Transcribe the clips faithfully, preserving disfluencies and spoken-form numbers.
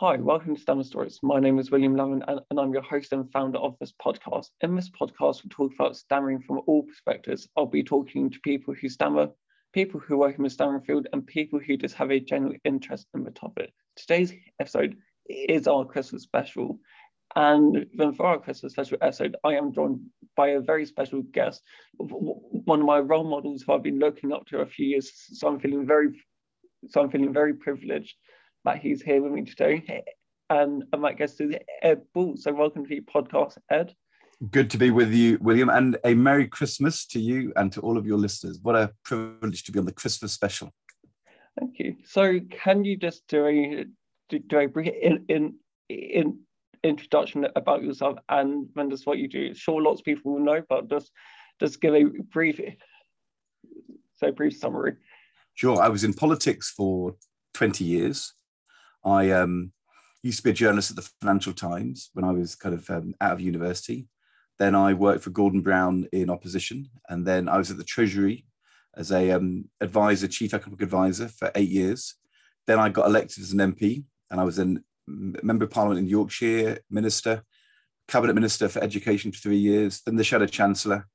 Hi, welcome to Stammer Stories. My name is William Lavin and, and I'm your host and founder of this podcast. In this podcast, we'll talk about stammering from all perspectives. I'll be talking to people who stammer, people who work in the stammering field, and people who just have a general interest in the topic. Today's episode is our Christmas special. And then for our Christmas special episode, I am joined by a very special guest, one of my role models who I've been looking up to a few years, so I'm feeling very, so I'm feeling very privileged that he's here with me today, and and my guest is Ed Ball. So welcome to the podcast, Ed. Good to be with you, William, and a Merry Christmas to you and to all of your listeners. What a privilege to be on the Christmas special. Thank you. So can you just do a do, do a brief in, in in introduction about yourself and then just what you do? Sure, lots of people will know, but just just give a brief so brief summary. Sure. I was in politics for twenty years. I um, used to be a journalist at the Financial Times when I was kind of um, out of university. Then I worked for Gordon Brown in opposition. And then I was at the Treasury as a um, advisor, chief economic advisor for eight years. Then I got elected as an M P and I was a member of parliament in Yorkshire, minister, cabinet minister for education for three years, then the shadow chancellor.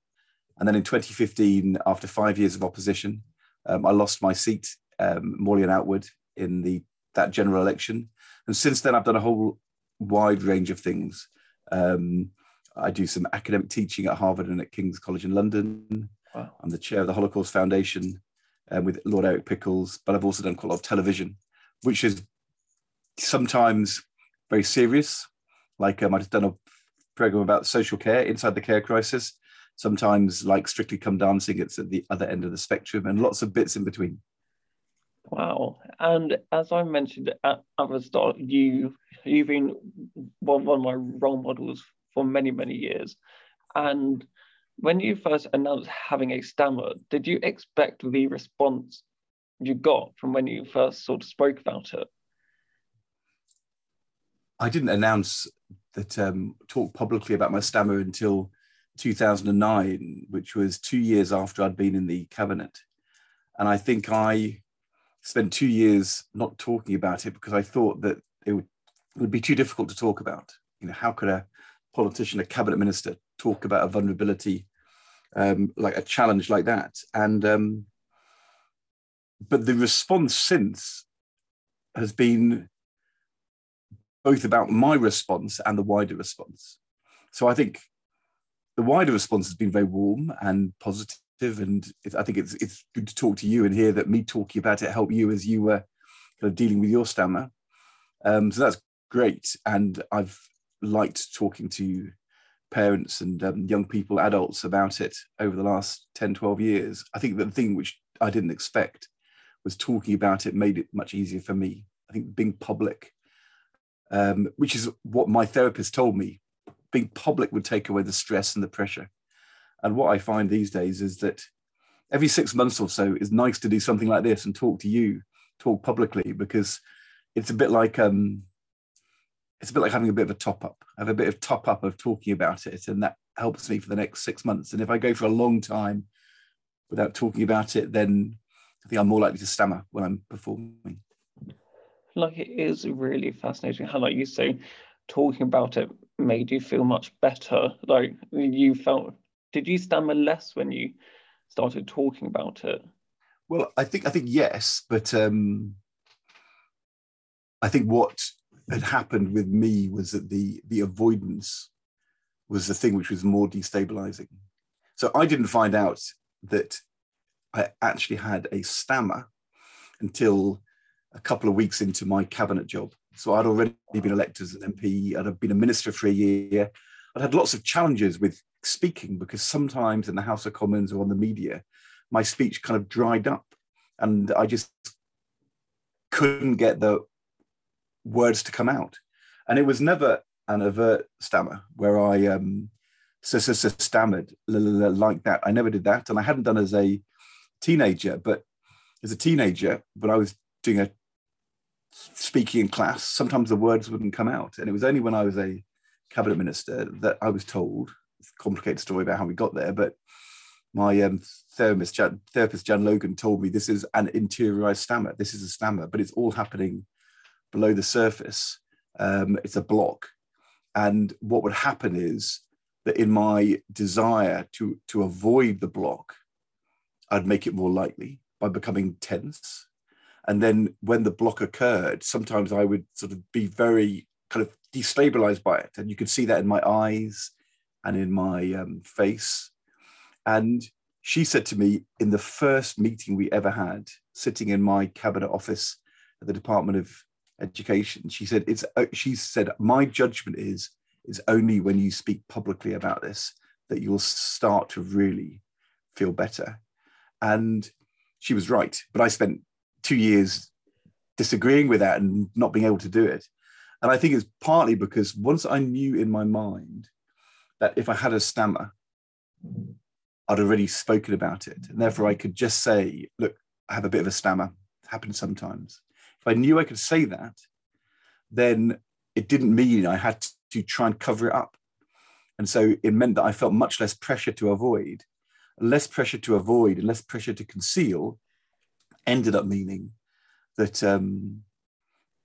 And then in twenty fifteen, after five years of opposition, um, I lost my seat, um, Morley and Outwood, in the that general election. And since then I've done a whole wide range of things. Um, I do some academic teaching at Harvard and at King's College in London. Wow. I'm the chair of the Holocaust Foundation um, with Lord Eric Pickles, but I've also done quite a lot of television, which is sometimes very serious. Like um, I've done a programme about social care, Inside the Care Crisis. Sometimes like Strictly Come Dancing, it's at the other end of the spectrum and lots of bits in between. Wow. And as I mentioned at, at the start, you, you've been one, one of my role models for many, many years. And when you first announced having a stammer, did you expect the response you got from when you first sort of spoke about it? I didn't announce that, um, talk publicly about my stammer until two thousand nine, which was two years after I'd been in the cabinet. And I think I spent two years not talking about it because I thought that it would, it would be too difficult to talk about. You know, how could a politician, a cabinet minister, talk about a vulnerability, um, like a challenge like that? And um, but the response since has been both about my response and the wider response. So I think the wider response has been very warm and positive. And I think it's it's good to talk to you and hear that me talking about it helped you as you were kind of dealing with your stammer. Um, so that's great. And I've liked talking to parents and um, young people, adults about it over the last ten, twelve years. I think the thing which I didn't expect was talking about it made it much easier for me. I think being public, um, which is what my therapist told me, being public would take away the stress and the pressure. And what I find these days is that every six months or so is nice to do something like this and talk to you, talk publicly, because it's a bit like um, it's a bit like having a bit of a top up. I have a bit of top up of talking about it, and that helps me for the next six months. And if I go for a long time without talking about it, then I think I'm more likely to stammer when I'm performing. Like, it is really fascinating how, like you say, talking about it made you feel much better. Like, you felt. Did you stammer less when you started talking about it? Well, I think I think yes, but um, I think what had happened with me was that the the avoidance was the thing which was more destabilizing. So I didn't find out that I actually had a stammer until a couple of weeks into my cabinet job. So I'd already been elected as an M P, I'd have been a minister for a year, I'd had lots of challenges with speaking because sometimes in the House of Commons or on the media, my speech kind of dried up and I just couldn't get the words to come out. And it was never an overt stammer where I um, so, so, so stammered like that. I never did that. And I hadn't done as a teenager, but as a teenager, when I was doing a speaking in class, sometimes the words wouldn't come out. And it was only when I was a cabinet minister that I was told, complicated story about how we got there, but my um, therapist, Jan, therapist Jan Logan told me this is an interiorized stammer. This is a stammer, but it's all happening below the surface. um, it's a block. And what would happen is that in my desire to, to avoid the block, I'd make it more likely by becoming tense. And then when the block occurred, sometimes I would sort of be very kind of destabilized by it. And you could see that in my eyes and in my um, face. And she said to me in the first meeting we ever had, sitting in my cabinet office at the Department of Education, she said, "It's." She said, "My judgment is, it's only when you speak publicly about this that you'll start to really feel better." And she was right, but I spent two years disagreeing with that and not being able to do it. And I think it's partly because once I knew in my mind that if I had a stammer, I'd already spoken about it. And therefore I could just say, look, I have a bit of a stammer, it happens sometimes. If I knew I could say that, then it didn't mean I had to try and cover it up. And so it meant that I felt much less pressure to avoid, less pressure to avoid and less pressure to conceal ended up meaning that um,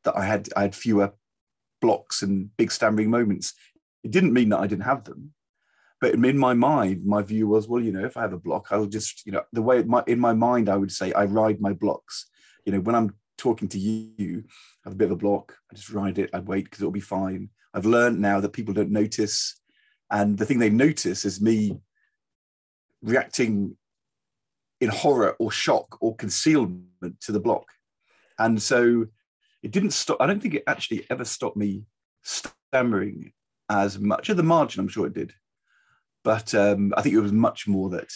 that I had I had fewer blocks and big stammering moments. It didn't mean that I didn't have them, but in my mind, my view was, well, you know, if I have a block, I'll just, you know, the way it might, in my mind, I would say I ride my blocks. You know, when I'm talking to you, I have a bit of a block, I just ride it, I'd wait because it'll be fine. I've learned now that people don't notice. And the thing they notice is me reacting in horror or shock or concealment to the block. And so it didn't stop. I don't think it actually ever stopped me stammering as much. At the margin, I'm sure it did. But um, I think it was much more that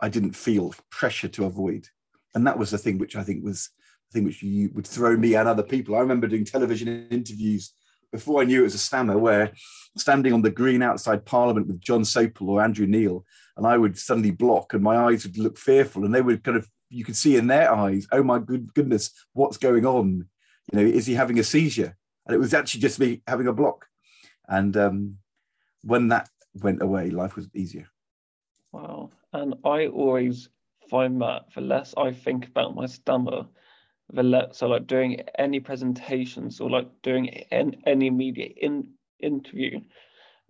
I didn't feel pressure to avoid. And that was the thing which I think was the thing which you would throw me and other people. I remember doing television interviews before I knew it was a stammer, where standing on the green outside Parliament with John Sopel or Andrew Neil, and I would suddenly block and my eyes would look fearful and they would kind of, you could see in their eyes, oh my good goodness, what's going on? You know, is he having a seizure? And it was actually just me having a block. And um, when that went away, life was easier. Wow. And I always find that the less I think about my stammer, the less, so like doing any presentations or like doing in, any media in, interview,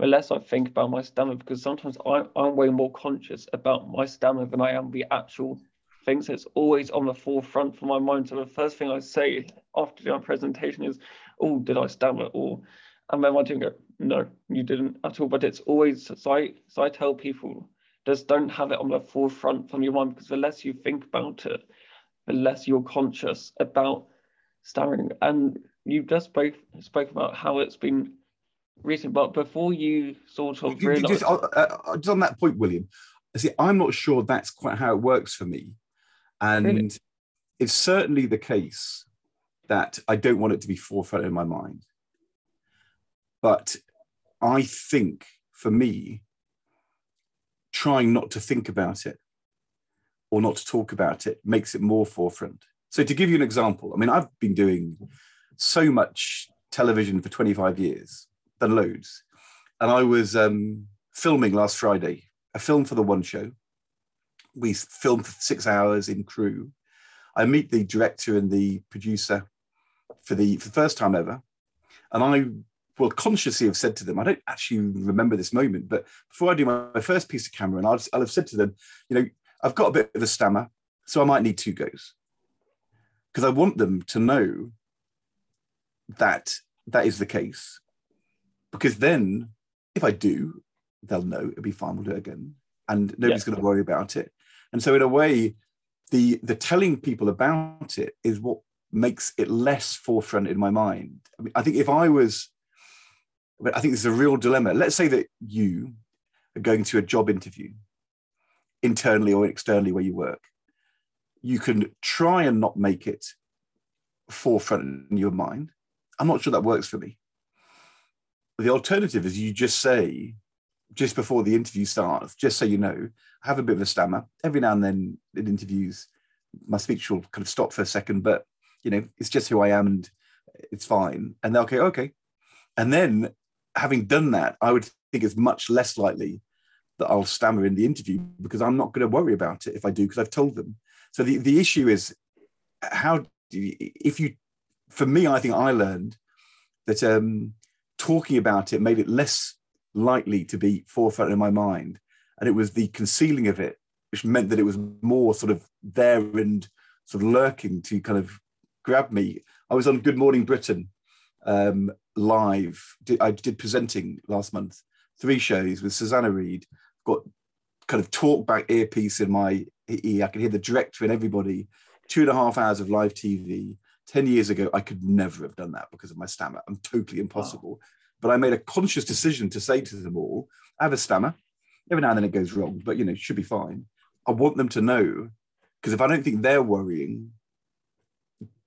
the less I think about my stammer, because sometimes I, I'm way more conscious about my stammer than I am the actual things. It's always on the forefront for my mind. So the first thing I say after doing my presentation is, oh, did I stammer? Or, and then my team go, no, you didn't at all. But it's always, so I, so I tell people, just don't have it on the forefront from your mind, because the less you think about it, the less you're conscious about stammering. And you just both spoke about how it's been recent, but before you sort of realised... Just, uh, just on that point, William, see, I'm not sure that's quite how it works for me. And really? It's certainly the case that I don't want it to be forefront in my mind. But I think, for me, trying not to think about it or not to talk about it makes it more forefront. So to give you an example, I mean, I've been doing so much television for twenty-five years, done loads. And I was um, filming last Friday, a film for The One Show. We filmed for six hours in crew. I meet the director and the producer for the, for the first time ever. And I will consciously have said to them, I don't actually remember this moment, but before I do my, my first piece of camera, and I'll, I'll have said to them, you know, I've got a bit of a stammer, so I might need two goes. Because I want them to know that that is the case. Because then, if I do, they'll know it'll be fine, we'll do it again. And nobody's yeah. going to worry about it. And so in a way, the, the telling people about it is what makes it less forefront in my mind. I mean, I think if I was, I think this is a real dilemma. Let's say that you are going to a job interview, internally or externally where you work, you can try and not make it forefront in your mind. I'm not sure that works for me. The alternative is you just say, just before the interview starts, just so you know, I have a bit of a stammer. Every now and then in interviews, my speech will kind of stop for a second, but, you know, it's just who I am and it's fine. And they'll go, okay. And then having done that, I would think it's much less likely that I'll stammer in the interview, because I'm not going to worry about it if I do, because I've told them. So the, the issue is how do you, if you, for me, I think I learned that um, talking about it made it less likely to be forefront in my mind. And it was the concealing of it, which meant that it was more sort of there and sort of lurking to kind of grab me. I was on Good Morning Britain um, live. I did presenting last month, three shows with Susanna Reid. Got kind of talk back earpiece in my ear. I could hear the director and everybody. Two and a half hours of live T V. ten years ago, I could never have done that because of my stammer. I'm totally impossible. Wow. But I made a conscious decision to say to them all, I have a stammer. Every now and then it goes wrong, but, you know, should be fine. I want them to know, because if I don't think they're worrying,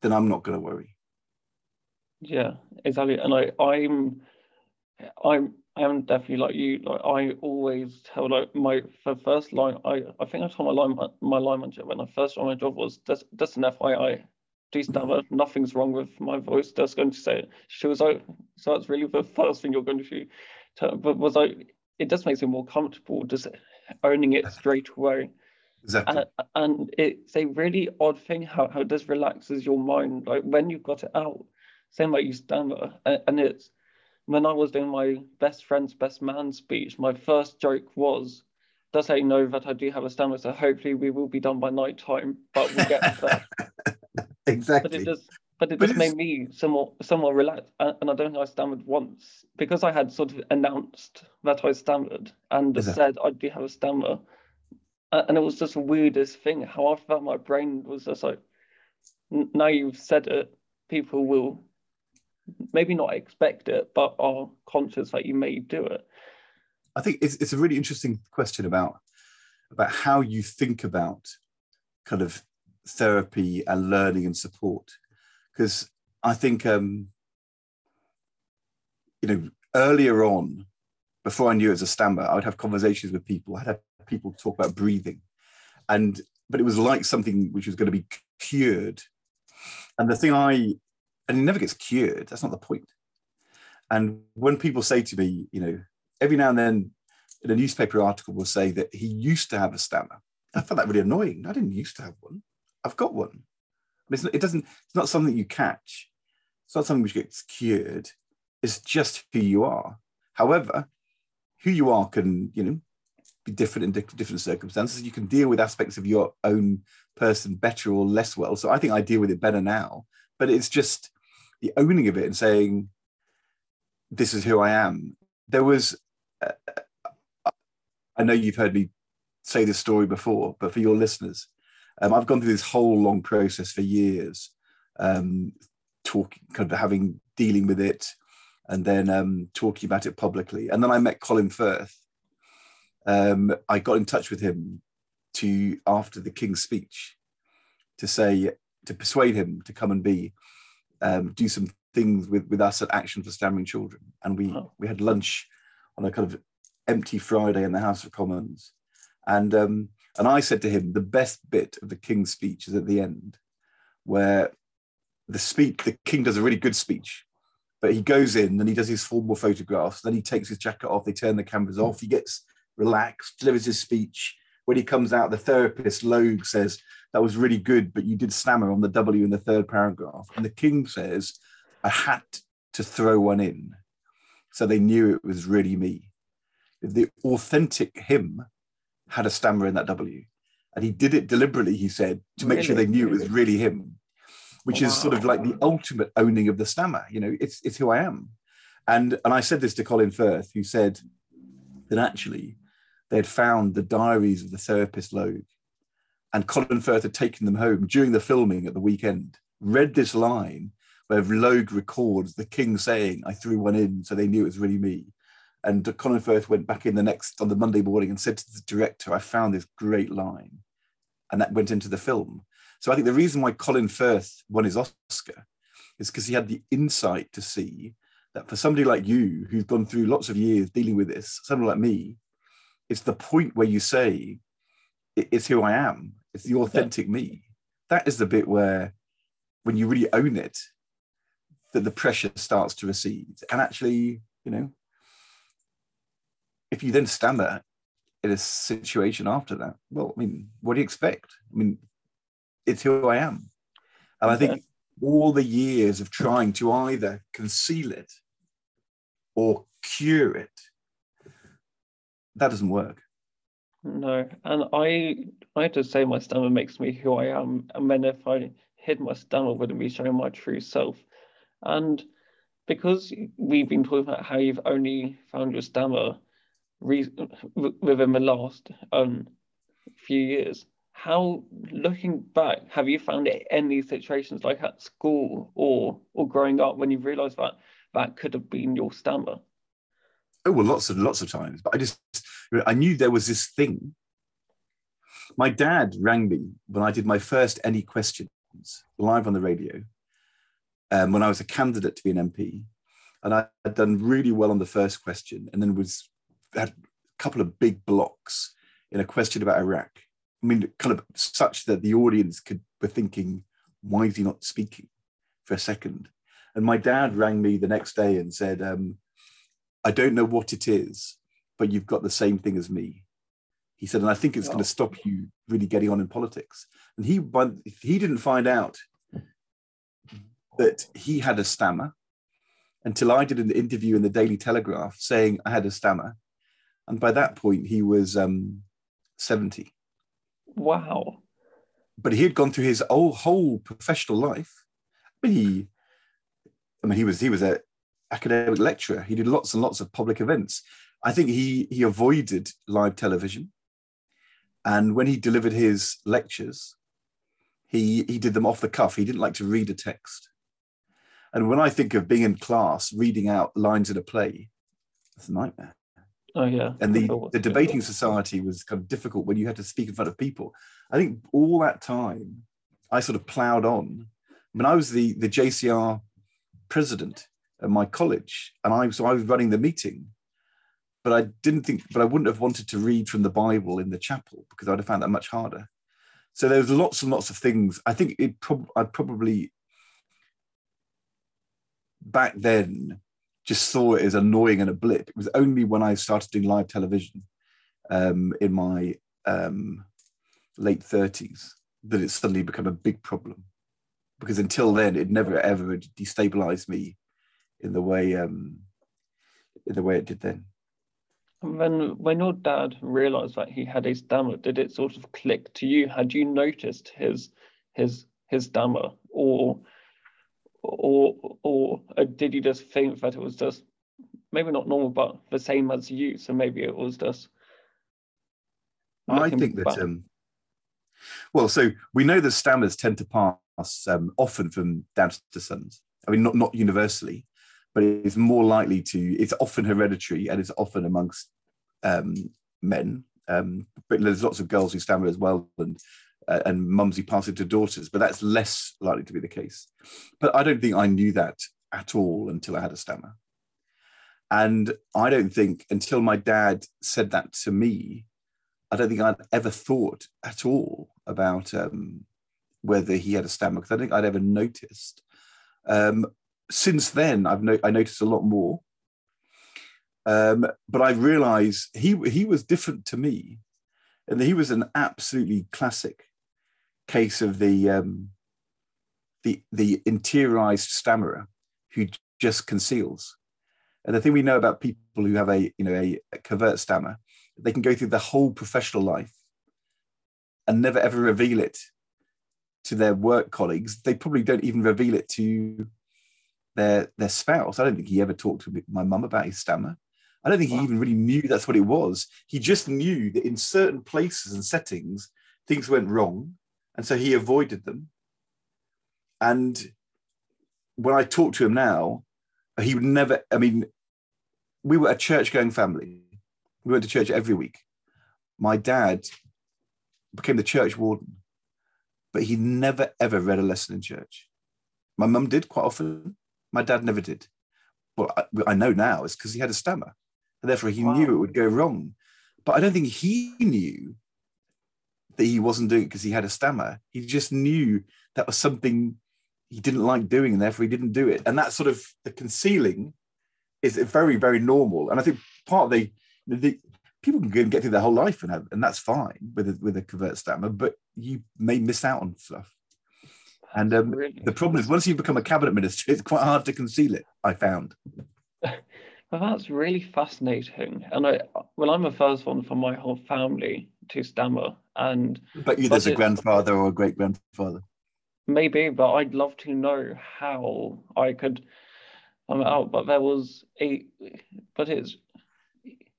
then I'm not going to worry. Yeah, exactly. And I, I'm, I'm, I'm definitely like you. Like I always tell, like my for first line, I, I think I told my line my line manager when I first joined my job was just just an F Y I. Do stammer, nothing's wrong with my voice. Just going to say it. She was like, so that's really the first thing you're going to tell. But was like, it just makes me more comfortable just owning it straight away. Exactly. And, and it's a really odd thing how, how it just relaxes your mind. Like when you've got it out, same like you stammer. And, and it's when I was doing my best friend's best man speech, my first joke was, does I know that I do have a stammer, so hopefully we will be done by night time, but we'll get there. Exactly. But it just, but it but just made me somewhat, somewhat relaxed. And I don't know, I stammered once because I had sort of announced that I stammered and just said I do have a stammer. And it was just the weirdest thing. How after that, my brain was just like, now you've said it, people will maybe not expect it, but are conscious that you may do it. I think it's, it's a really interesting question about, about how you think about kind of therapy and learning and support. Because I think, um, you know, earlier on, before I knew it as a stammer, I would have conversations with people. I'd have people talk about breathing. And, but it was like something which was going to be cured. And the thing I... And it never gets cured. That's not the point. And when people say to me, you know, every now and then in a newspaper article will say that he used to have a stammer. I found that really annoying. I didn't used to have one. I've got one. It's not, it doesn't, it's not something you catch. It's not something which gets cured. It's just who you are. However, who you are can, you know, be different in different circumstances. You can deal with aspects of your own person better or less well. So I think I deal with it better now, but it's just the owning of it and saying, this is who I am. There was, uh, I know you've heard me say this story before, but for your listeners, um, I've gone through this whole long process for years, um, talking, kind of having, dealing with it, and then um, talking about it publicly. And then I met Colin Firth. Um, I got in touch with him to, after the King's Speech, to say, to persuade him to come and be, Um, do some things with, with us at Action for Stammering Children. And we, oh. we had lunch on a kind of empty Friday in the House of Commons. And, um, and I said to him, the best bit of the King's speech is at the end, where the, speech, the King does a really good speech, but he goes in and he does his formal photographs, then he takes his jacket off, they turn the cameras off, he gets relaxed, delivers his speech. When he comes out, the therapist, Logue, says, that was really good, but you did stammer on the W in the third paragraph. And the King says, I had to throw one in. So they knew it was really me. The authentic him had a stammer in that W. And he did it deliberately, he said, to make really? sure they knew it was really him, which wow. is sort of like the ultimate owning of the stammer. You know, it's, it's who I am. And, and I said this to Colin Firth, who said that actually, they'd found the diaries of the therapist Logue, and Colin Firth had taken them home during the filming at the weekend, read this line where Logue records the King saying, I threw one in, so they knew it was really me. And Colin Firth went back in the next, on the Monday morning and said to the director, I found this great line. And that went into the film. So I think the reason why Colin Firth won his Oscar is because he had the insight to see that for somebody like you, who's gone through lots of years dealing with this, someone like me, it's the point where you say, it's who I am. It's the authentic yeah. me. That is the bit where, when you really own it, that the pressure starts to recede. And actually, you know, if you then stammer in a situation after that, well, I mean, what do you expect? I mean, it's who I am. And I think all the years of trying to either conceal it or cure it, that doesn't work. No, and I I have to say my stammer makes me who I am, and then if I hid my stammer, wouldn't be showing my true self. And because we've been talking about how you've only found your stammer re within the last um, few years, how, looking back, have you found it in these situations, like at school or or growing up, when you realised that that could have been your stammer? Oh, well, lots and lots of times. But I just, I knew there was this thing. My dad rang me when I did my first Any Questions live on the radio, um, when I was a candidate to be an M P, and I had done really well on the first question, and then was had a couple of big blocks in a question about Iraq. I mean, kind of such that the audience could were thinking, why is he not speaking for a second? And my dad rang me the next day and said, um, I don't know what it is, but you've got the same thing as me. He said, and I think it's oh. going to stop you really getting on in politics. And he, he didn't find out that he had a stammer until I did an interview in the Daily Telegraph saying I had a stammer. And by that point, he was um, seventy. Wow. But he had gone through his whole, whole professional life. I mean, he, I mean, he was he was an academic lecturer. He did lots and lots of public events. I think he, he avoided live television. And when he delivered his lectures, he, he did them off the cuff. He didn't like to read a text. And when I think of being in class, reading out lines in a play, it's a nightmare. Oh, yeah. And the, the debating society was kind of difficult when you had to speak in front of people. I think all that time, I sort of ploughed on. I mean, I was the, the J C R president at my college, and I, so I was running the meeting. But I didn't think, but I wouldn't have wanted to read from the Bible in the chapel, because I'd have found that much harder. So there's lots and lots of things. I think it prob- I probably, back then, just saw it as annoying and a blip. It was only when I started doing live television um, in my um, late thirties that it suddenly became a big problem. Because until then, it never ever destabilised me in the way um, in the way it did then. And then when your dad realised that he had a stammer, did it sort of click to you? Had you noticed his his his stammer, or? Or, or or did you just think that it was just maybe not normal, but the same as you? So maybe it was just. I think that. Back. Um, well, so we know that stammers tend to pass um, often from dads to sons. I mean, not not universally, but it's more likely to. It's often hereditary, and it's often amongst um, men. Um, but there's lots of girls who stammer as well, and. Uh, and mums who pass it to daughters, but that's less likely to be the case. But I don't think I knew that at all until I had a stammer. And I don't think, until my dad said that to me, I don't think I'd ever thought at all about um, whether he had a stammer, because I don't think I'd ever noticed. Um, since then, I've no I noticed a lot more. Um, but I realised he, he was different to me, and he was an absolutely classic case of the um, the the interiorized stammerer who just conceals. And the thing we know about people who have a you know a, a covert stammer, they can go through their whole professional life and never ever reveal it to their work colleagues. They probably don't even reveal it to their their spouse. I don't think he ever talked to my mum about his stammer. I don't think he even really knew that's what it was. He just knew that in certain places and settings, things went wrong. And so he avoided them. And when I talk to him now, he would never, I mean, we were a church-going family. We went to church every week. My dad became the church warden, but he never, ever read a lesson in church. My mum did quite often. My dad never did. Well, I, I know now it's because he had a stammer. And therefore, he wow. knew it would go wrong. But I don't think he knew that he wasn't doing it because he had a stammer. He just knew that was something he didn't like doing, and therefore he didn't do it. And that sort of the concealing is very, very normal. And I think part of the, the people can get through their whole life and have, and that's fine with a, with a covert stammer, but you may miss out on stuff. And um, really the problem is, once you become a cabinet minister, it's quite hard to conceal it, I found. Well, that's really fascinating. And I, well, I'm the first one from my whole family to stammer. And but you, there's a grandfather or a great grandfather. Maybe, but I'd love to know how I could. I'm out, but there was a. But it's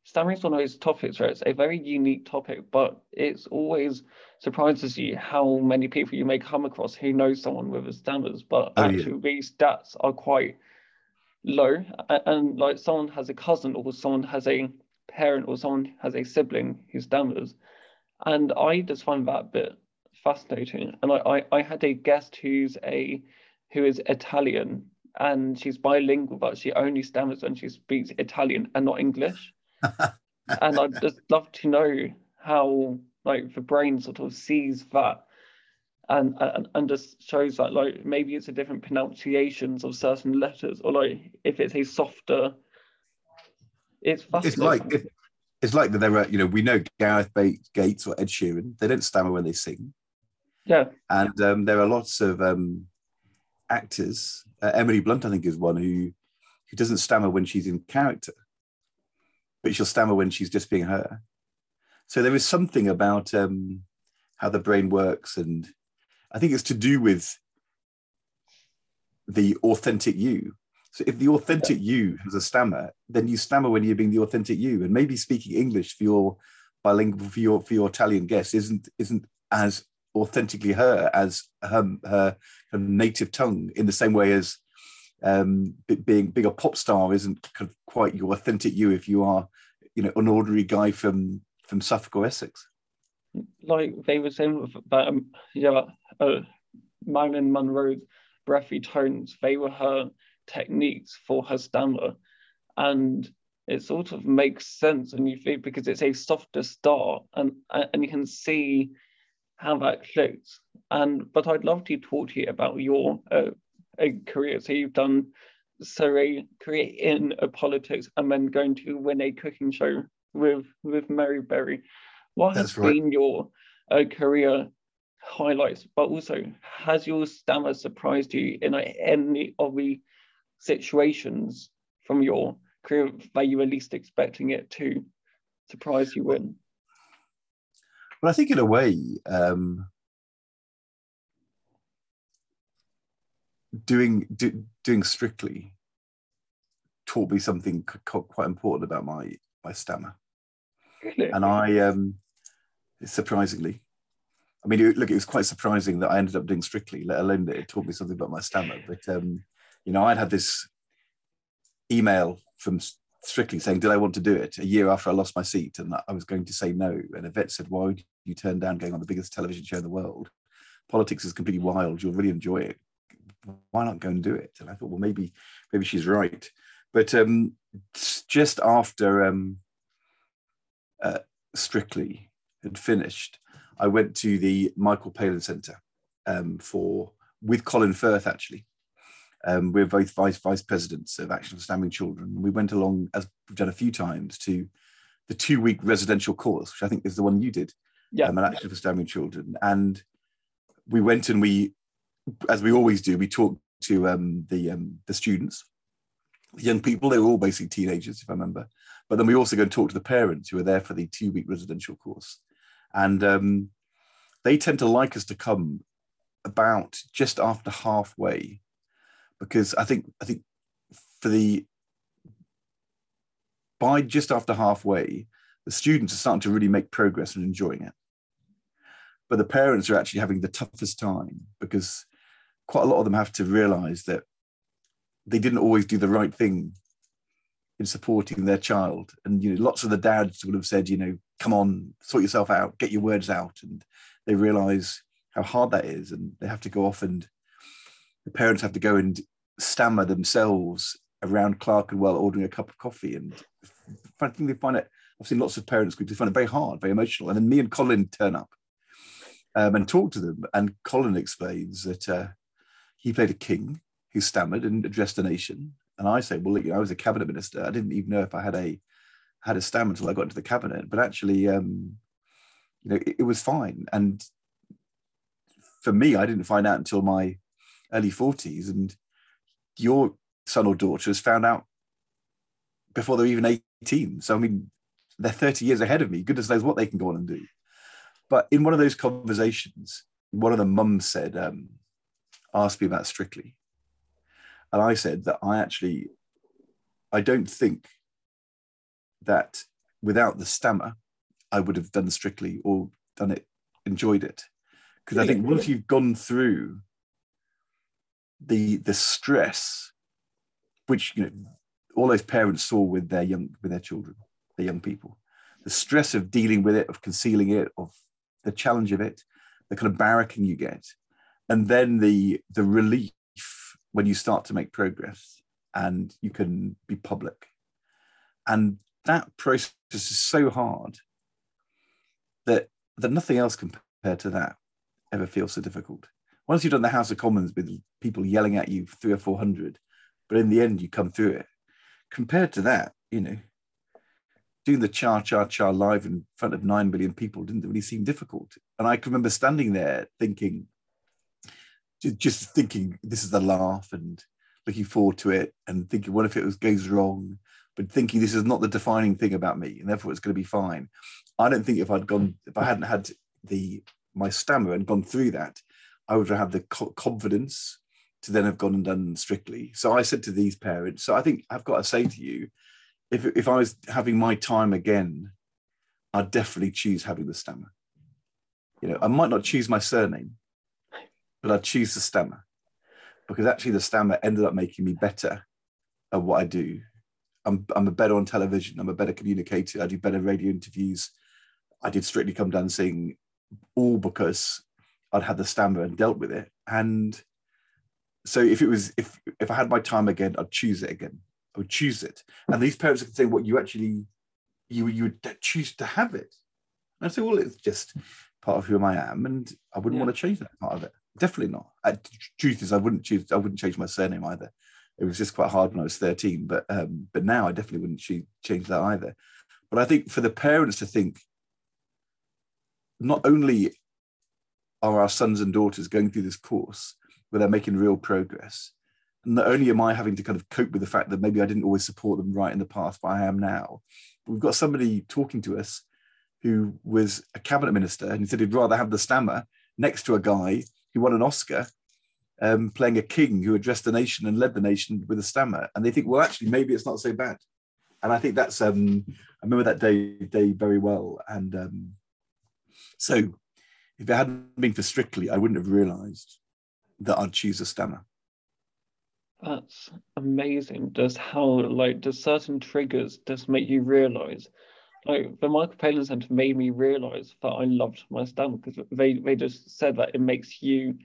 stammering's one of those topics where it's a very unique topic, but it's always surprises you how many people you may come across who know someone with a stammers. But oh, actually, yeah. These stats are quite low, and like someone has a cousin or someone has a parent or someone has a sibling who stammers, and I just find that a bit fascinating. And I, I, I had a guest who's a who is Italian, and she's bilingual, but she only stammers when she speaks Italian and not English. And I'd just love to know how like the brain sort of sees that and, and and just shows that like maybe it's a different pronunciations of certain letters, or like if it's a softer, it's fascinating. It's like if, it's like that there are, you know, we know Gareth Gates or Ed Sheeran, they don't stammer when they sing. Yeah. And um, there are lots of um, actors. Uh, Emily Blunt, I think, is one who who doesn't stammer when she's in character, but she'll stammer when she's just being her. So there is something about um, how the brain works, and I think it's to do with the authentic you. So if the authentic you has a stammer, then you stammer when you're being the authentic you, and maybe speaking English for your bilingual, for your for your Italian guest isn't isn't as authentically her as her, her native tongue, in the same way as um, being being a pop star isn't quite your authentic you if you are, you know, an ordinary guy from from Suffolk or Essex. Like they were saying about um, yeah, uh, Marilyn Monroe's breathy tones, they were her techniques for her stammer, and it sort of makes sense when you think, because it's a softer start, and and you can see how that clicks. And but I'd love to talk to you about your uh, a career. So you've done so a career in uh, politics, and then going to win a cooking show with with Mary Berry. What That's has right. been your uh, career highlights? But also, has your stammer surprised you in like, any of the situations from your career that you were least expecting it to surprise you in? Well, I think in a way, um, doing do, doing Strictly taught me something quite important about my my stammer. And I, um, surprisingly, I mean, look, it was quite surprising that I ended up doing Strictly, let alone that it taught me something about my stammer. But, um, you know, I'd had this email from Strictly saying, did I want to do it, a year after I lost my seat? And I was going to say no. And Yvette said, why would you turn down going on the biggest television show in the world? Politics is completely wild. You'll really enjoy it. Why not go and do it? And I thought, well, maybe, maybe she's right. But um, just after... Um, Uh, Strictly had finished, I went to the Michael Palin Centre um, for with Colin Firth, actually. Um, we're both vice vice presidents of Action for Stammering Children. And we went along, as we've done a few times, to the two-week residential course, which I think is the one you did, yeah, um, at Action for Stammering Children. And we went and we, as we always do, we talked to um, the um, the students, the young people. They were all basically teenagers, if I remember. But then we also go and talk to the parents who are there for the two-week residential course. And um, they tend to like us to come about just after halfway, because I think I think for the, by just after halfway, the students are starting to really make progress and enjoying it. But the parents are actually having the toughest time, because quite a lot of them have to realise that they didn't always do the right thing in supporting their child. And, you know, lots of the dads would have said, you know, come on, sort yourself out, get your words out. And they realize how hard that is. And they have to go off, and the parents have to go and stammer themselves around Clerkenwell ordering a cup of coffee. And I think they find it, I've seen lots of parents groups, they find it very hard, very emotional. And then me and Colin turn up um, and talk to them. And Colin explains that uh, he played a king who stammered and addressed the nation. And I say, well, look, you know, I was a cabinet minister. I didn't even know if I had a had a stammer until I got into the cabinet. But actually, um, you know, it, it was fine. And for me, I didn't find out until my early forties, and your son or daughter has found out before they're even eighteen. So, I mean, they're thirty years ahead of me. Goodness knows what they can go on and do. But in one of those conversations, one of the mums said, um, asked me about Strictly. And I said that I actually, I don't think that without the stammer, I would have done Strictly or done it, enjoyed it. Because I think once you've gone through the the stress, which, you know, all those parents saw with their young with their children, their young people, the stress of dealing with it, of concealing it, of the challenge of it, the kind of barracking you get, and then the the relief when you start to make progress and you can be public. And that process is so hard that that nothing else compared to that ever feels so difficult. Once you've done the House of Commons with people yelling at you three or four hundred, but in the end you come through it. Compared to that, you know, doing the cha cha cha live in front of nine million people didn't really seem difficult. And I can remember standing there thinking, just thinking, this is the laugh, and looking forward to it, and thinking, what if it was, goes wrong? But thinking this is not the defining thing about me, and therefore it's going to be fine. I don't think if I'd gone, if I hadn't had the my stammer and gone through that, I would have had the co- confidence to then have gone and done Strictly. So I said to these parents, so I think I've got to say to you, if if I was having my time again, I'd definitely choose having the stammer. You know, I might not choose my surname, but I'd choose the stammer, because actually the stammer ended up making me better at what I do. I'm I'm a better on television. I'm a better communicator. I do better radio interviews. I did Strictly Come Dancing, all because I'd had the stammer and dealt with it. And so if it was, if if I had my time again, I'd choose it again. I would choose it. And these parents can say, what you actually, you you would choose to have it. And I say, well, it's just part of who I am, and I wouldn't yeah. want to change that part of it. Definitely not. I, truth is, I wouldn't choose. I wouldn't change my surname either. It was just quite hard when I was thirteen, but um, but now I definitely wouldn't choose, change that either. But I think for the parents to think, not only are our sons and daughters going through this course where they're making real progress, and not only am I having to kind of cope with the fact that maybe I didn't always support them right in the past, but I am now. But we've got somebody talking to us who was a cabinet minister, and he said he'd rather have the stammer next to a guy who won an Oscar, um, playing a king who addressed the nation and led the nation with a stammer. And they think, well, actually, maybe it's not so bad. And I think that's, um, I remember that day, day very well. And um, so if it hadn't been for Strictly, I wouldn't have realised that I'd choose a stammer. That's amazing. Just how, like, does certain triggers just make you realise? Like, the Michael Palin Centre made me realise that I loved my stammer, because they, they just said that it makes you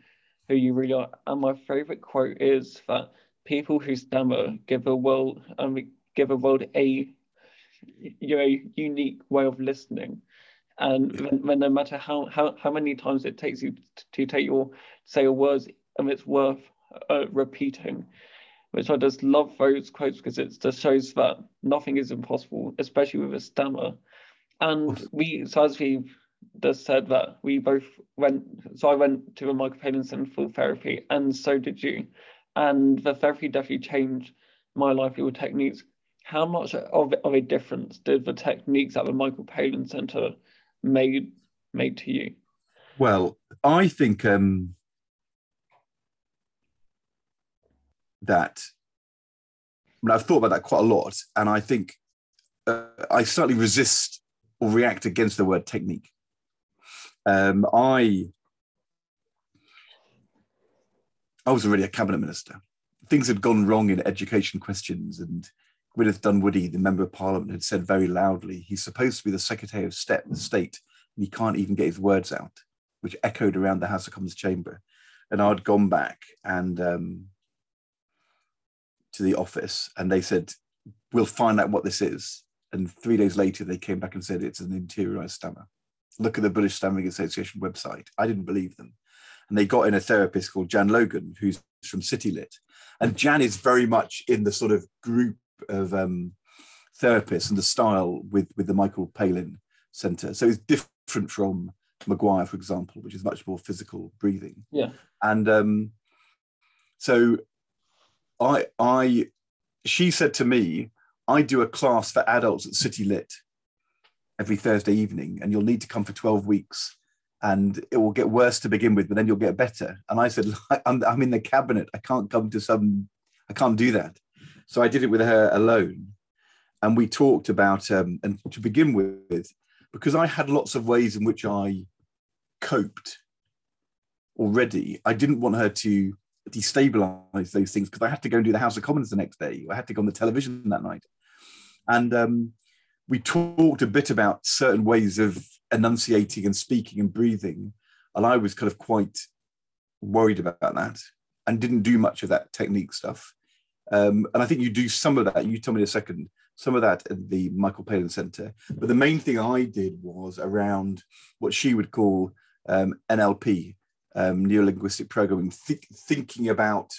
who you really are. And my favourite quote is that people who stammer give the world, um, give the world a, you know, unique way of listening. And then, then no matter how, how, how many times it takes you to, to take your, say your words, and it's worth uh, repeating. Which I just love those quotes, because it just shows that nothing is impossible, especially with a stammer. And we, so as we just said that we both went, so I went to a Michael Palin Centre for therapy, and so did you. And the therapy definitely changed my life, your techniques. How much of, of a difference did the techniques at the Michael Palin Centre made, made to you? Well, I think... Um... that, I mean, I've thought about that quite a lot, and I think uh, I slightly resist or react against the word technique. Um, I I was already a cabinet minister. Things had gone wrong in education questions, and Gwyneth Dunwoody, the Member of Parliament, had said very loudly, he's supposed to be the Secretary of State, and he can't even get his words out, which echoed around the House of Commons chamber. And I'd gone back and... Um, to the office, and they said, we'll find out what this is. And three days later, they came back and said, it's an interiorised stammer. Look at the British Stammering Association website. I didn't believe them. And they got in a therapist called Jan Logan, who's from City Lit. And Jan is very much in the sort of group of um, therapists and the style with, with the Michael Palin Centre. So it's different from Maguire, for example, which is much more physical breathing. Yeah. And um, so I, I, she said to me, I do a class for adults at City Lit every Thursday evening, and you'll need to come for twelve weeks, and it will get worse to begin with, but then you'll get better. And I said, I'm, I'm in the cabinet. I can't come to some, I can't do that. So I did it with her alone. And we talked about, um, and to begin with, because I had lots of ways in which I coped already, I didn't want her to destabilise those things, because I had to go and do the House of Commons the next day. I had to go on the television that night. And um, we talked a bit about certain ways of enunciating and speaking and breathing. And I was kind of quite worried about that and didn't do much of that technique stuff. Um, and I think you do some of that, you tell me in a second, some of that at the Michael Palin Centre. But the main thing I did was around what she would call um, N L P, um, neuro-linguistic programming, th thinking about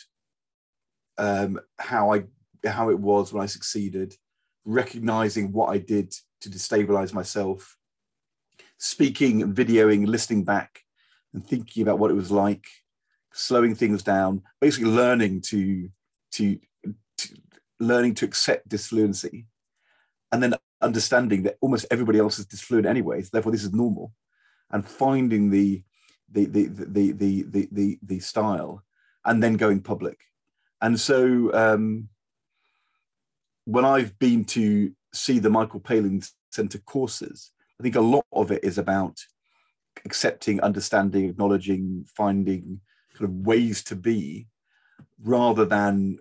um, how, I, how it was when I succeeded, recognising what I did to destabilise myself, speaking, videoing, listening back, and thinking about what it was like, slowing things down, basically learning to... to learning to accept disfluency, and then understanding that almost everybody else is disfluent anyway, so therefore this is normal, and finding the the the the the the the, the style, and then going public. And so um, when I've been to see the Michael Palin Centre courses, I think a lot of it is about accepting, understanding, acknowledging, finding kind of ways to be, rather than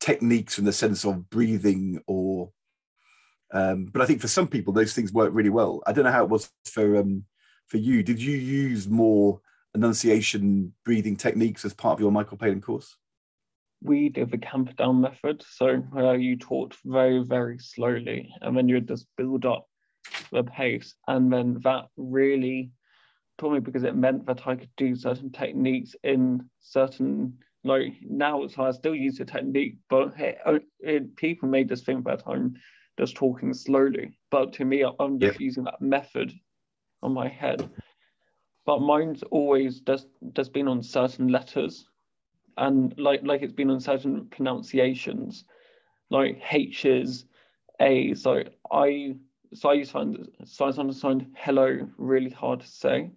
techniques in the sense of breathing or, um, but I think for some people, those things work really well. I don't know how it was for um, for you. Did you use more enunciation breathing techniques as part of your Michael Palin course? We did the camp down method. So uh, you talked very, very slowly, and then you would just build up the pace. And then that really taught me, because it meant that I could do certain techniques in certain, like now, it's how I still use the technique, but hey, it, people may just think that I'm just talking slowly. But to me, I'm just yeah. using that method on my head. But mine's always just just been on certain letters, and like like it's been on certain pronunciations, like H's, A. So I so I find so I sometimes find hello really hard to say,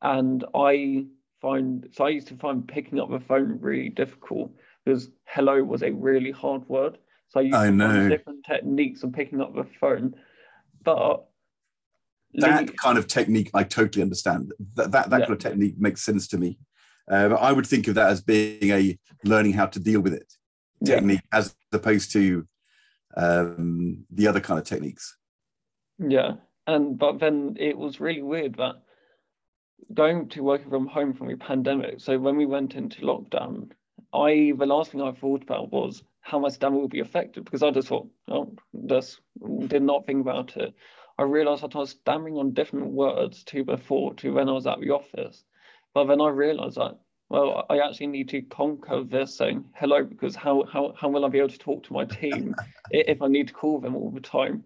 and I. Find, so I used to find picking up the phone really difficult, because hello was a really hard word. So I used I to know. Find different techniques of picking up the phone. But that like, kind of technique, I totally understand. That, that, that yeah. kind of technique makes sense to me. Uh, I would think of that as being a learning how to deal with it technique, yeah. as opposed to um, the other kind of techniques. Yeah, and but then it was really weird that going to working from home from the pandemic. So when we went into lockdown, I the last thing I thought about was how my stammer would be affected, because I just thought, oh, just did not think about it. I realised that I was stammering on different words to before, to when I was at the office. But then I realised that, well, I actually need to conquer this saying hello, because how how how will I be able to talk to my team if I need to call them all the time?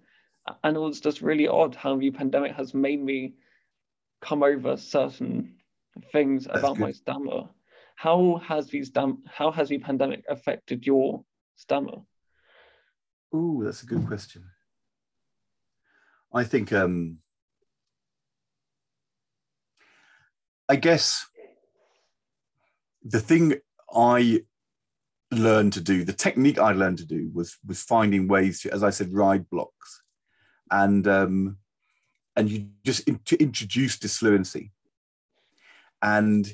And it was just really odd how the pandemic has made me come over certain things That's about good. my stammer. How has the stam- How has the pandemic affected your stammer? Ooh, that's a good question. I think, um, I guess the thing I learned to do, the technique I learned to do was, was finding ways to, as I said, ride blocks. And, um, and you just in, to introduce disfluency. And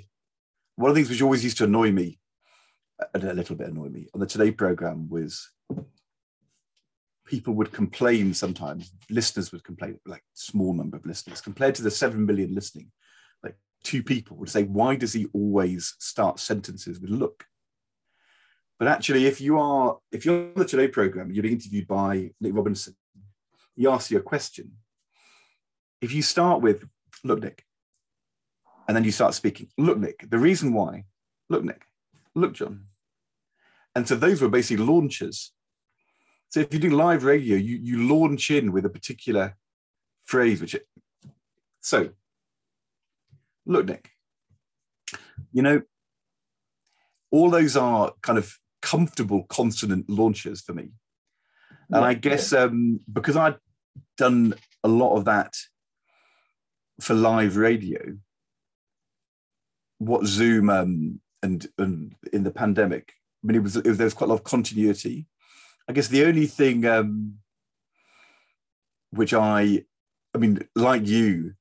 one of the things which always used to annoy me, a little bit annoy me, on the Today programme was people would complain sometimes, listeners would complain, like small number of listeners, compared to the seven million listening, like two people would say, why does he always start sentences with look? But actually, if you are, if you're on the Today programme, you're being interviewed by Nick Robinson, he asks you a question. If you start with, look, Nick, and then you start speaking, look, Nick, the reason why, look, Nick, look, John. And so those were basically launches. So if you do live radio, you, you launch in with a particular phrase, which, it, so look, Nick, you know, all those are kind of comfortable consonant launches for me. And I guess um, because I'd done a lot of that for live radio, what Zoom um, and, and in the pandemic, I mean, it was, it, there was quite a lot of continuity. I guess the only thing um, which I, I mean, like you,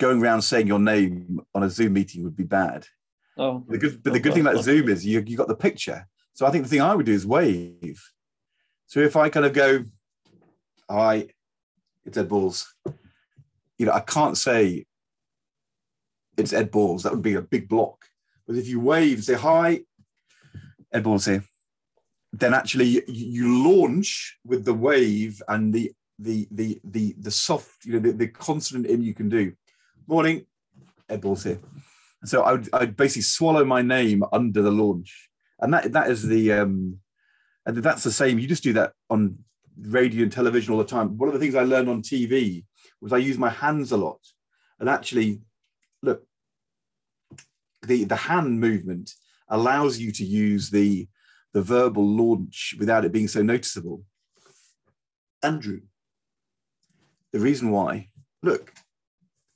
going around saying your name on a Zoom meeting would be bad. Oh, the good, but the good thing about Zoom is you you got the picture. So I think the thing I would do is wave. So if I kind of go, hi, it's Ed Balls, you know, I can't say it's Ed Balls. That would be a big block. But if you wave, say, hi, Ed Balls here, then actually you launch with the wave and the the the the the soft, you know, the, the consonant in you can do. Morning, Ed Balls here. So I would, I'd basically swallow my name under the launch. And that that is the, um, and that's the same. You just do that on radio and television all the time. One of the things I learned on T V was I use my hands a lot. And actually, look, the, the hand movement allows you to use the, the verbal launch without it being so noticeable. Andrew, the reason why, look,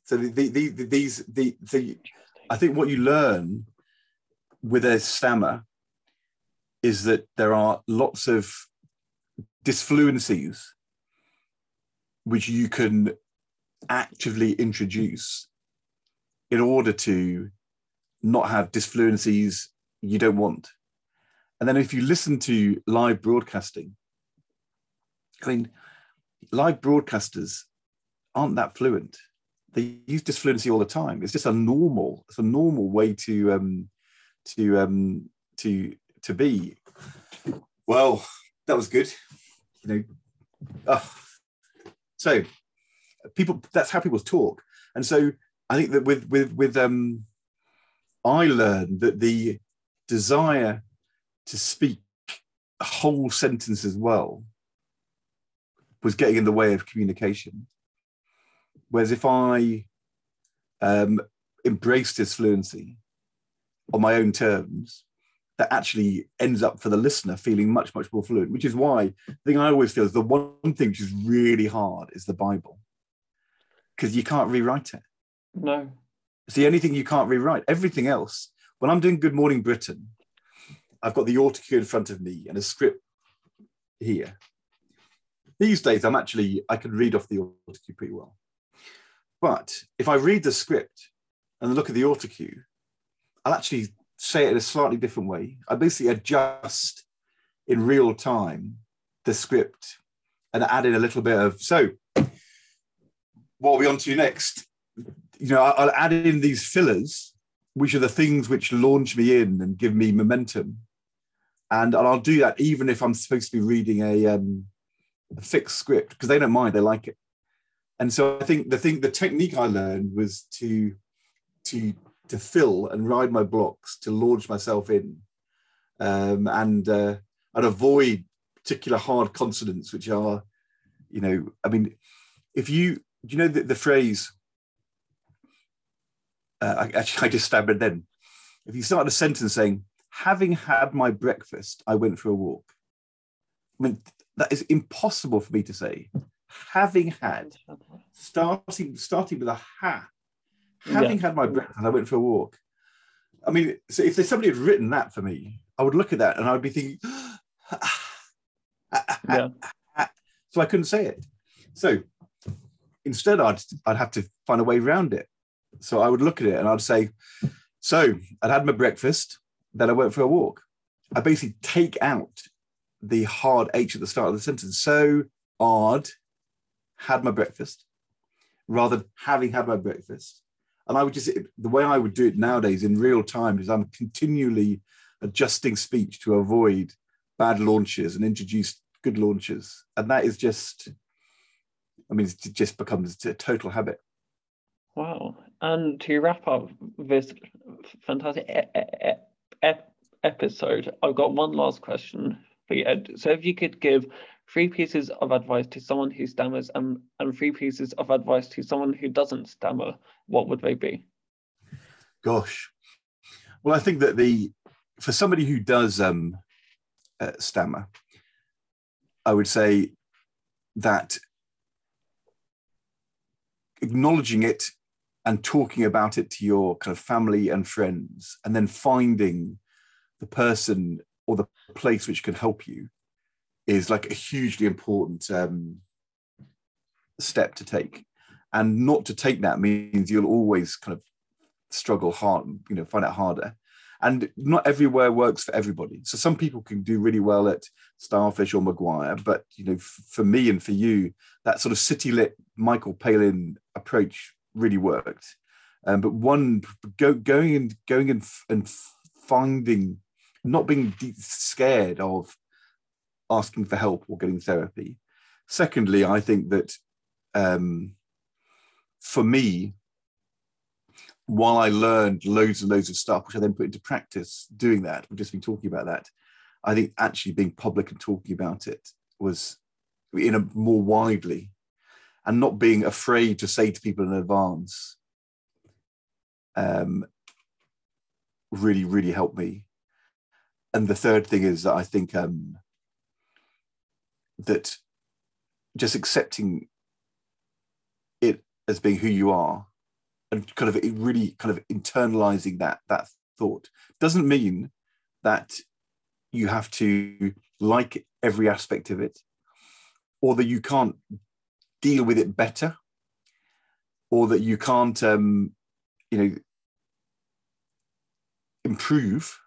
so the, the, the, the, these, the, so you, I think what you learn with a stammer is that there are lots of disfluencies which you can actively introduce in order to not have disfluencies you don't want. And then if you listen to live broadcasting, I mean, live broadcasters aren't that fluent. They use disfluency all the time. It's just a normal, it's a normal way to um, to um, to to be. Well, that was good, you know. Oh. So people, that's how people talk. And so I think that with with with um, I learned that the desire to speak a whole sentence as well was getting in the way of communication. Whereas if I um, embraced this fluency on my own terms, that actually ends up for the listener feeling much, much more fluent, which is why the thing I always feel is the one thing which is really hard is the Bible, because you can't rewrite it. No. It's the only thing you can't rewrite. Everything else, when I'm doing Good Morning Britain, I've got the autocue in front of me and a script here. These days, I'm actually, I can read off the autocue pretty well. But if I read the script and look at the autocue, I'll actually say it in a slightly different way. I basically adjust in real time the script and add in a little bit of, so what are we on to next? You know, I'll add in these fillers, which are the things which launch me in and give me momentum. And I'll do that even if I'm supposed to be reading a, um, a fixed script, because they don't mind, they like it. And so I think the thing, the technique I learned was to, to, to fill and ride my blocks, to launch myself in, um, and uh, and avoid particular hard consonants, which are, you know, I mean, if you, you know, the, the phrase, uh, I, actually I just stammered then. If you start a sentence saying, having had my breakfast, I went for a walk. I mean, that is impossible for me to say. Having had, starting starting with a ha, having yeah. had my breakfast, I went for a walk. I mean, so if there's somebody had written that for me, I would look at that and I would be thinking, ah, ah, yeah. ah, ah. So I couldn't say it. So instead, I'd I'd have to find a way around it. So I would look at it and I'd say, so I'd had my breakfast, then I went for a walk. I basically take out the hard H at the start of the sentence. So hard. Had my breakfast, rather than having had my breakfast. And I would just, the way I would do it nowadays in real time is I'm continually adjusting speech to avoid bad launches and introduce good launches. And that is just, I mean, it just becomes a total habit. Wow. And to wrap up this fantastic ep ep episode, I've got one last question for you, Ed. So if you could give three pieces of advice to someone who stammers and, and three pieces of advice to someone who doesn't stammer, what would they be? Gosh. Well, I think that the for somebody who does um, uh, stammer, I would say that acknowledging it and talking about it to your kind of family and friends, and then finding the person or the place which can help you is like a hugely important um, step to take. And not to take that means you'll always kind of struggle hard, you know, find it harder. And not everywhere works for everybody. So some people can do really well at Starfish or Maguire, but, you know, for me and for you, that sort of City Lit Michael Palin approach really worked. Um, but one, go, going and going and, and finding, not being scared of asking for help or getting therapy. Secondly, I think that um, for me, while I learned loads and loads of stuff, which I then put into practice doing that, we've just been talking about that, I think actually being public and talking about it was in a more widely, and not being afraid to say to people in advance, um, really, really helped me. And the third thing is that I think um, that just accepting it as being who you are, and kind of really kind of internalizing that that thought, doesn't mean that you have to like every aspect of it, or that you can't deal with it better, or that you can't um, you know, improve.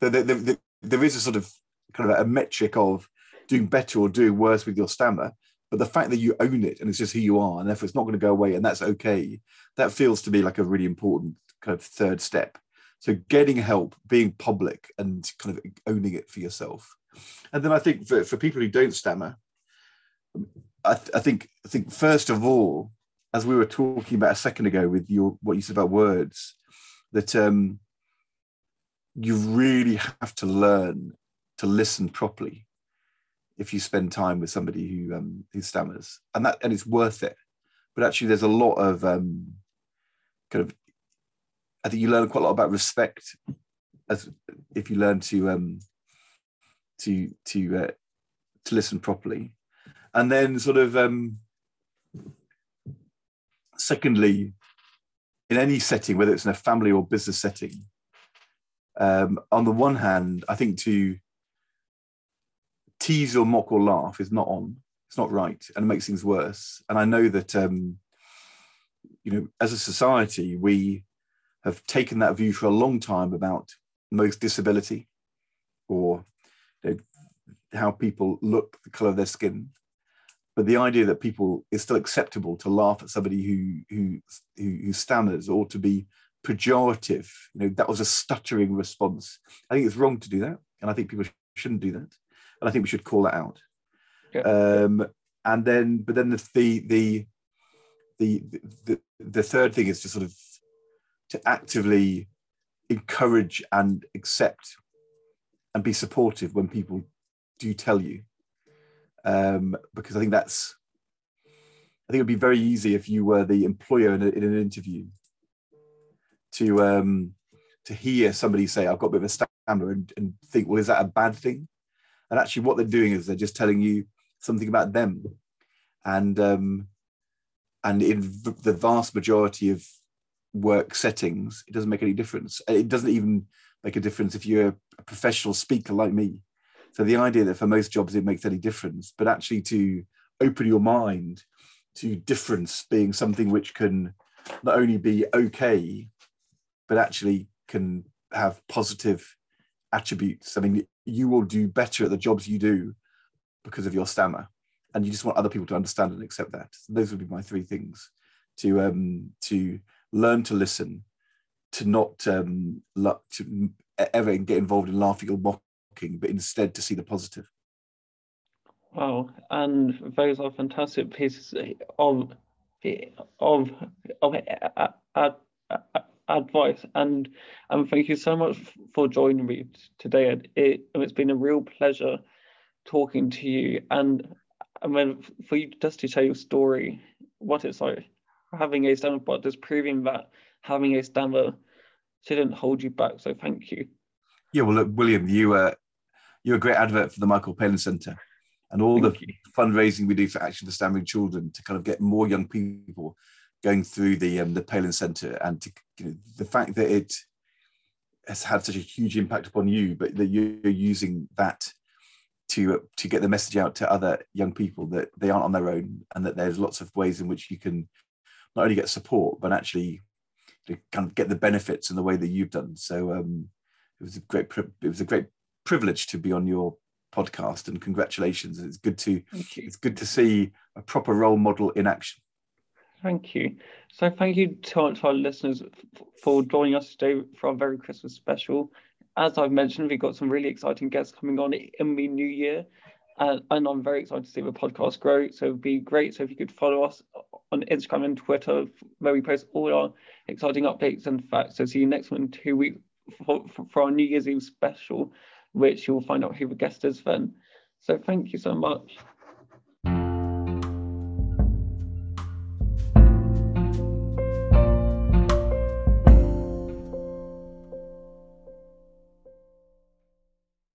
There, there, there is a sort of kind of a metric of doing better or doing worse with your stammer. But the fact that you own it and it's just who you are, and therefore it's not going to go away, and that's okay, that feels to me like a really important kind of third step. So getting help, being public, and kind of owning it for yourself. And then I think for, for people who don't stammer, I, th I think I think first of all, as we were talking about a second ago with your what you said about words, that um, you really have to learn to listen properly if you spend time with somebody who um, who stammers, and that and it's worth it. But actually, there's a lot of um, kind of, I think you learn quite a lot about respect as if you learn to um, to to uh, to listen properly. And then sort of um, secondly, in any setting, whether it's in a family or business setting, um, on the one hand, I think to tease or mock or laugh is not on, it's not right, and it makes things worse. And I know that, um, you know, as a society, we have taken that view for a long time about most disability, or you know, how people look, the colour of their skin. But the idea that people, it's still acceptable to laugh at somebody who, who, who, who stammers, or to be pejorative, you know, that was a stuttering response. I think it's wrong to do that, and I think people shouldn't do that. And I think we should call that out. Yeah. Um, and then, but then the, the the the the third thing is to sort of to actively encourage and accept and be supportive when people do tell you, um, because I think that's I think it'd be very easy if you were the employer in, a, in an interview to um, to hear somebody say, "I've got a bit of a stammer," and, and think, "Well, is that a bad thing?" And actually what they're doing is they're just telling you something about them. And, um, and in the vast majority of work settings, it doesn't make any difference. It doesn't even make a difference if you're a professional speaker like me. So the idea that for most jobs it makes any difference, but actually to open your mind to difference being something which can not only be okay, but actually can have positive attributes. I mean, you will do better at the jobs you do because of your stammer, and you just want other people to understand and accept that. So those would be my three things: to um, to learn to listen, to not um, to ever get involved in laughing or mocking, but instead to see the positive. Wow, and those are fantastic pieces of of of uh, uh, uh, advice, and and thank you so much for joining me today. It, it it's been a real pleasure talking to you, and I mean, for you just to tell your story, what it's like having a stammer, but just proving that having a stammer she didn't hold you back, so thank you. Yeah, well, look, William, you uh, you're a great advert for the Michael Palin Centre, and all thank the you. fundraising we do for Action for Stammering Children to kind of get more young people going through the um, the Palin Centre, and to, you know, the fact that it has had such a huge impact upon you, but that you're using that to uh, to get the message out to other young people that they aren't on their own, and that there's lots of ways in which you can not only get support, but actually to kind of get the benefits in the way that you've done. So um, it was a great it was a great privilege to be on your podcast, and congratulations. It's good to it's good to see a proper role model in action. Thank you. So thank you to, to our listeners for joining us today for our very Christmas special. As I've mentioned, we've got some really exciting guests coming on in the new year, and, and I'm very excited to see the podcast grow. So it'd be great. So if you could follow us on Instagram and Twitter, where we post all our exciting updates and facts. So see you next one in two weeks for, for, for our New Year's Eve special, which you'll find out who the guest is then. So thank you so much.